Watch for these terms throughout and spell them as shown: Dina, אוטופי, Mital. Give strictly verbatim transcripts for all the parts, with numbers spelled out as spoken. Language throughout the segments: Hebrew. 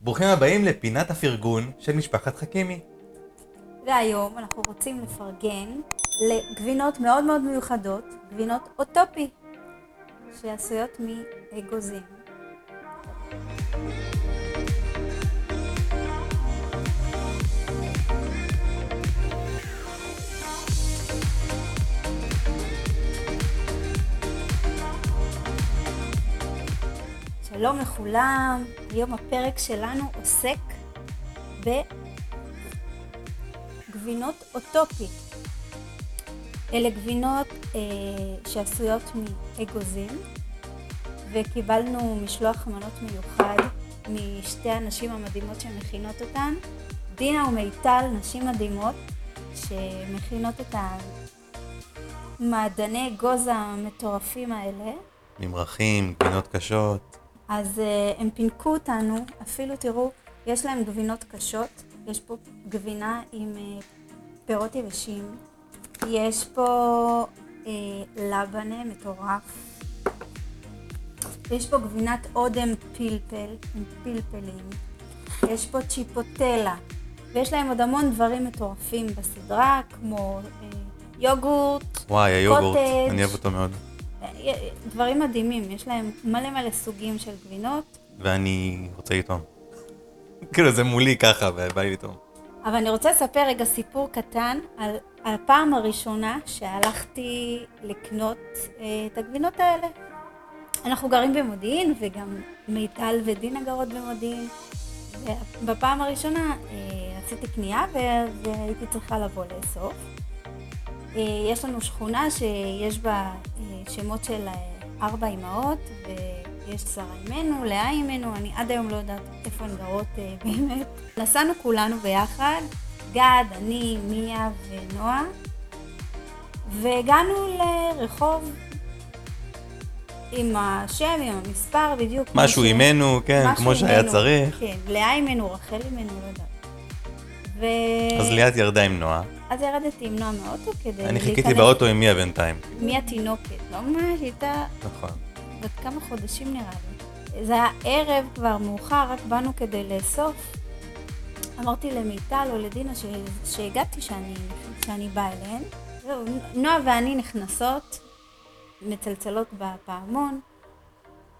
ברוכים הבאים לפינת הפרגון של משפחת חכימי. והיום אנחנו רוצים לפרגן לגבינות מאוד מאוד מיוחדות, גבינות אוטופי, שעשויות מאגוזים. שלום לכולם, היום הפרק שלנו עוסק בגבינות אוטופי. אלה גבינות אה, שעשויות מאגוזים, וקיבלנו משלוח מנות מיוחד משתי הנשים המדהימות שמכינות אותן, דינה ומיטל, נשים מדהימות שמכינות את המעדני אגוז המטורפים האלה. ממרחים, גבינות קשות. אז הם פינקו אותנו, אפילו תראו, יש להם גבינות קשות, יש פה גבינה עם פירות יבשים, יש פה אה, לבנה מטורף, יש פה גבינת אודם פלפל עם פלפלים, יש פה צ'יפוטלה, ויש להם עוד המון דברים מטורפים בסדרה, כמו אה, יוגורט, וואי, היוגורט, קוטג', אני אוהב אותו מאוד. דברים מדהימים, יש להם מלא מלא סוגים של גבינות. ואני רוצה לטעום. כאילו זה מולי ככה, ובא לי לטעום. אבל אני רוצה לספר רגע סיפור קטן על הפעם הראשונה שהלכתי לקנות את הגבינות האלה. אנחנו גרים במודיעין, וגם מיטל ודינה גרות במודיעין. בפעם הראשונה עשיתי קנייה, והייתי צריכה לבוא לאסוף. יש לנו שכונה שיש בה שמות של ארבע אמהות, ויש שרה אימנו, לאה אימנו, אני עד היום לא יודעת איפה הן גרות באמת. נסענו כולנו ביחד, גד, אני, מיה ונועה, והגענו לרחוב עם השם, עם המספר, בדיוק. משהו אימנו, כן, כמו שהיה צריך. כן, לאה אימנו, רחל אימנו, לא יודעת. ו... אז ליאת ירדה עם נועה. אז ירדתי עם נועה מהאוטו כדי להיכנס. אני חיכיתי באוטו עם מיה בינתיים. מיה תינוקת, לא ממש, הייתה... נכון. עוד כמה חודשים נראה לי. זה היה ערב כבר מאוחר, רק באנו כדי לאסוף. אמרתי למיטל או לדינה ש... שהגעתי שאני, שאני באה אליהן. נועה ואני נכנסות, מצלצלות בפעמון.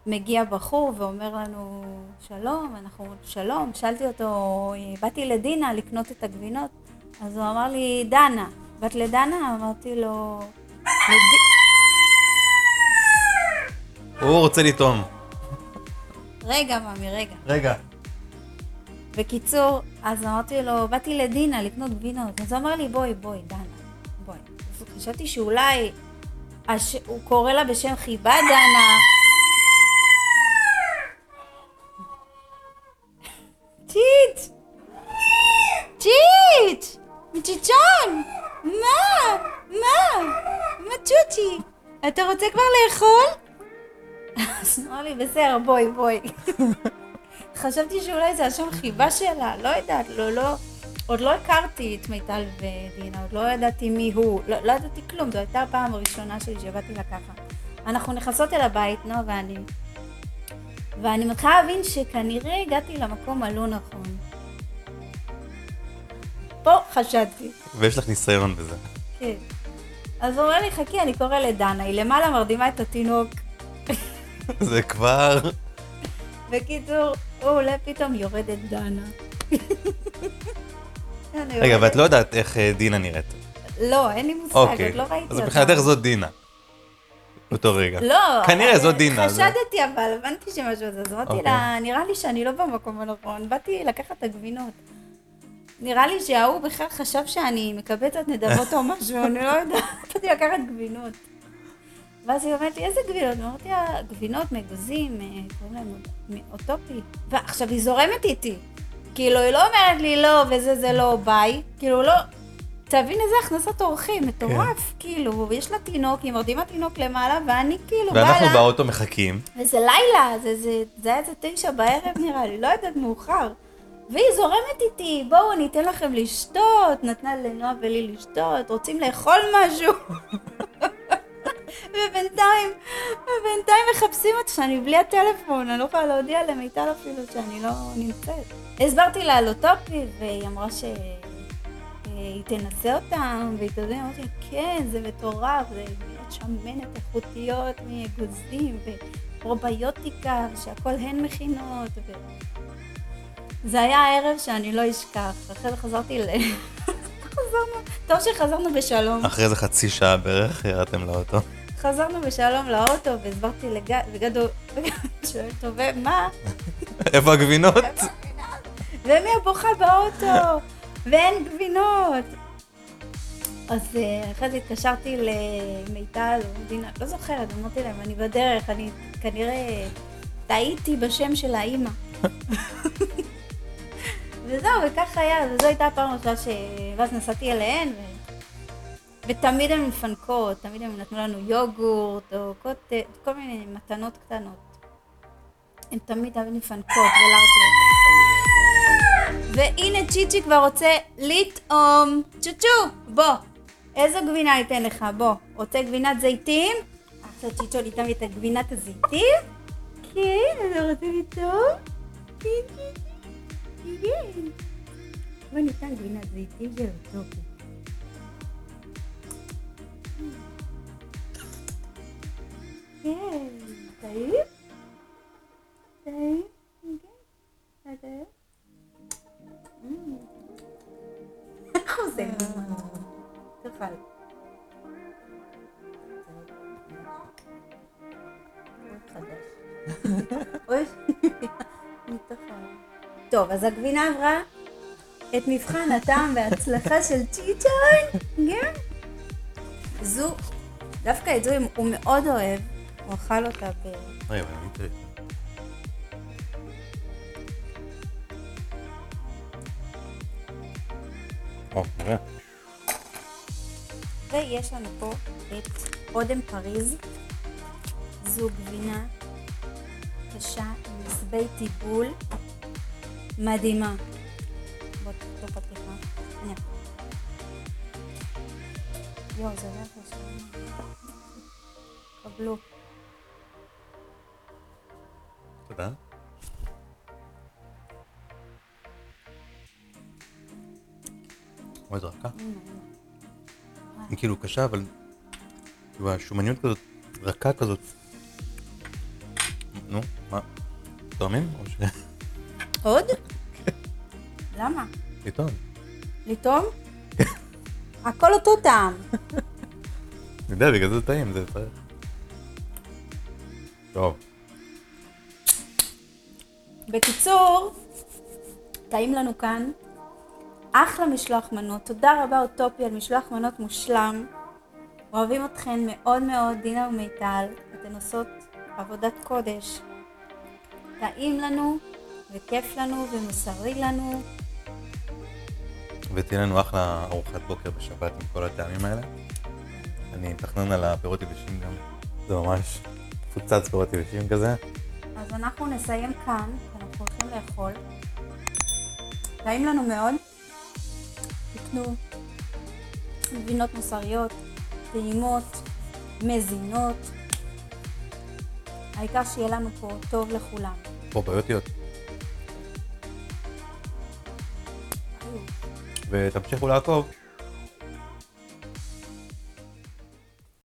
מגיע בחור ואומר לנו שלום, אנחנו אומרים שלום. שאלתי אותו, באתי לדינה לקנות את הגבינות, אז הוא אמר לי, דנה, באת לדנה? אמרתי לו, הוא רוצה לטעום. רגע, ממי, רגע. רגע. בקיצור, אז אמרתי לו, באתי לדינה לקנות גבינות, אז הוא אמר לי, בואי, בואי, דנה, בואי. אז חשבתי שאולי הוא קורא לה בשם חיבה, דנה. צ'יט! צ'יט! צ'יצ'ון! מה? מה? מה צ'וצ'י? אתה רוצה כבר לאכול? אז אמר לי, בסדר, בואי, בואי. חשבתי שאולי זה השם חיבה שלה, לא יודעת, לא, לא, עוד לא הכרתי את מיטל ודינה, עוד לא ידעתי מי הוא, לא, לא ידעתי כלום, זו הייתה הפעם הראשונה שלי שבאתי לה ככה. אנחנו נכנסות אל הבית, נו, ואני... ואני מתחילה להבין שכנראה הגעתי למקום הלא נכון. פה חשדתי. ויש לך ניסיון בזה. כן. אז הוא אומר לי, חכי, אני קורא לדנה, היא למעלה מרדימה את התינוק. זה כבר... בקיצור, הוא אולי פתאום יורד את דנה. רגע, ואת לא יודעת איך דינה נראית? לא, אין לי מושג, עוד לא ראיתי אותה. אז בכלל דרך זאת דינה. אותו רגע. לא. כנראה זו דינה. חשדתי, אבל הבנתי שמשהו הזה. אז אמרתי לה, נראה לי שאני לא במקום הנכון. באתי לקחת את הגבינות. נראה לי שההוא בכלל חשב שאני מקבצת נדבות או משהו, אני לא יודעת. באתי לקחת גבינות. ואז היא אומרת לי, איזה גבינות? אמרתי לה, גבינות מאגוזים, קוראים להם אוטופי. ועכשיו היא זורמת איתי. כאילו, היא לא אומרת לי, לא, וזה זה לא, ביי. כאילו, לא... תבין איזה הכנסת אורחים, מטורף, כאילו, יש לה תינוק, היא מרדימה תינוק למעלה, ואני כאילו באה לה... ואנחנו באוטו מחכים. וזה לילה, זה היה איזה תשע בערב נראה לי, לא יודעת מאוחר. והיא זורמת איתי, בואו, אני אתן לכם לשתות, נתנה לנועה ולי לשתות, רוצים לאכול משהו. ובין בינתיים, ובינתיים מחפשים אותי שאני בלי הטלפון, אני לא יכולה להודיע למיטל אפילו שאני לא נמצאת. הסברתי לה על אוטופי והיא אמרה שהיא תנסה אותם, והיא תודה, אמרתי לי, כן, זה מטורף, זה שמנת איכותיות מאגוזים ופרוביוטיקה, שהכל הן מכינות. ו... זה היה הערב שאני לא אשכח, אחרי זה חזרתי ל... חזרנו, טוב שחזרנו בשלום. אחרי זה חצי שעה בערך ירדתם לאוטו. חזרנו בשלום לאוטו והסברתי לגד... וגדו... שואל טוב, מה? איפה הגבינות? איפה הגבינות? ומי הבוכה באוטו? ואין גבינות. אז אחרי זה התקשרתי למיטל ודינה, לא זוכרת, אמרתי להם, אני בדרך, אני כנראה טעיתי בשם של האימא. וזהו, וכך היה, וזו הייתה הפעם ראשונה ש... ואז נסעתי אליהן, ו... ותמיד הן מפנקות, תמיד הן נתנו לנו יוגורט או קוטל, כל מיני מתנות קטנות. הן תמיד תמיד מפנקות ולארג'ות. והנה צ'יצ'י כבר רוצה לטעום. צ'וצ'ו, בוא, איזו גבינה ייתן לך, בוא. רוצה גבינת זיתים? עכשיו צ'יצ'ו ניתן לי את הגבינת הזיתים. כן, אני רוצה לטעום. צ'יצ'י. יאי! בואי ניתן גבינת זיתים של אוטופי. כן, טעים? טעים? כן, טעים? איך הוא זה? תאכל. חדש. אני תאכל. טוב, אז הגבינה עברה את מבחן הטעם וההצלחה של צ'יצ'ון, כן? זו, דווקא את זו הוא מאוד אוהב, הוא אכל אותה ב... אוי, אבל אני אתראה. או, נראה. ויש לנו פה את אודם פריז, זו גבינה קשה עם מסבי טיבול. מדהימה. בוא תפתח הפתיחה. הנה. יואו, זה רפש. קבלו. תודה. אוי, זה רכה. היא כאילו קשה, אבל... כאילו, השומניות כזאת, רכה כזאת. נו, מה? תואמים? או ש... עוד? למה? לטעום. לטעום? הכל אותו טעם. אני יודע, בגלל זה טעים, זה צריך. טוב. בקיצור, טעים לנו כאן. אחלה משלוח מנות. תודה רבה אוטופי על משלוח מנות מושלם. אוהבים אתכן מאוד מאוד, דינה ומיטל. אתן עושות עבודת קודש. טעים לנו. וכיף לנו, ומוסרי לנו. ותהיה לנו אחלה ארוחת בוקר בשבת עם כל הטעמים האלה. אני מתכנן על הפירות יבשים גם. זה ממש פוצץ פירות יבשים כזה. אז אנחנו נסיים כאן, אנחנו הולכים לאכול. טעים לנו מאוד. תקנו גבינות מוסריות, טעימות, מזינות. העיקר שיהיה לנו פה טוב לכולם. פרוביוטיות. ותמשיכו לעקוב.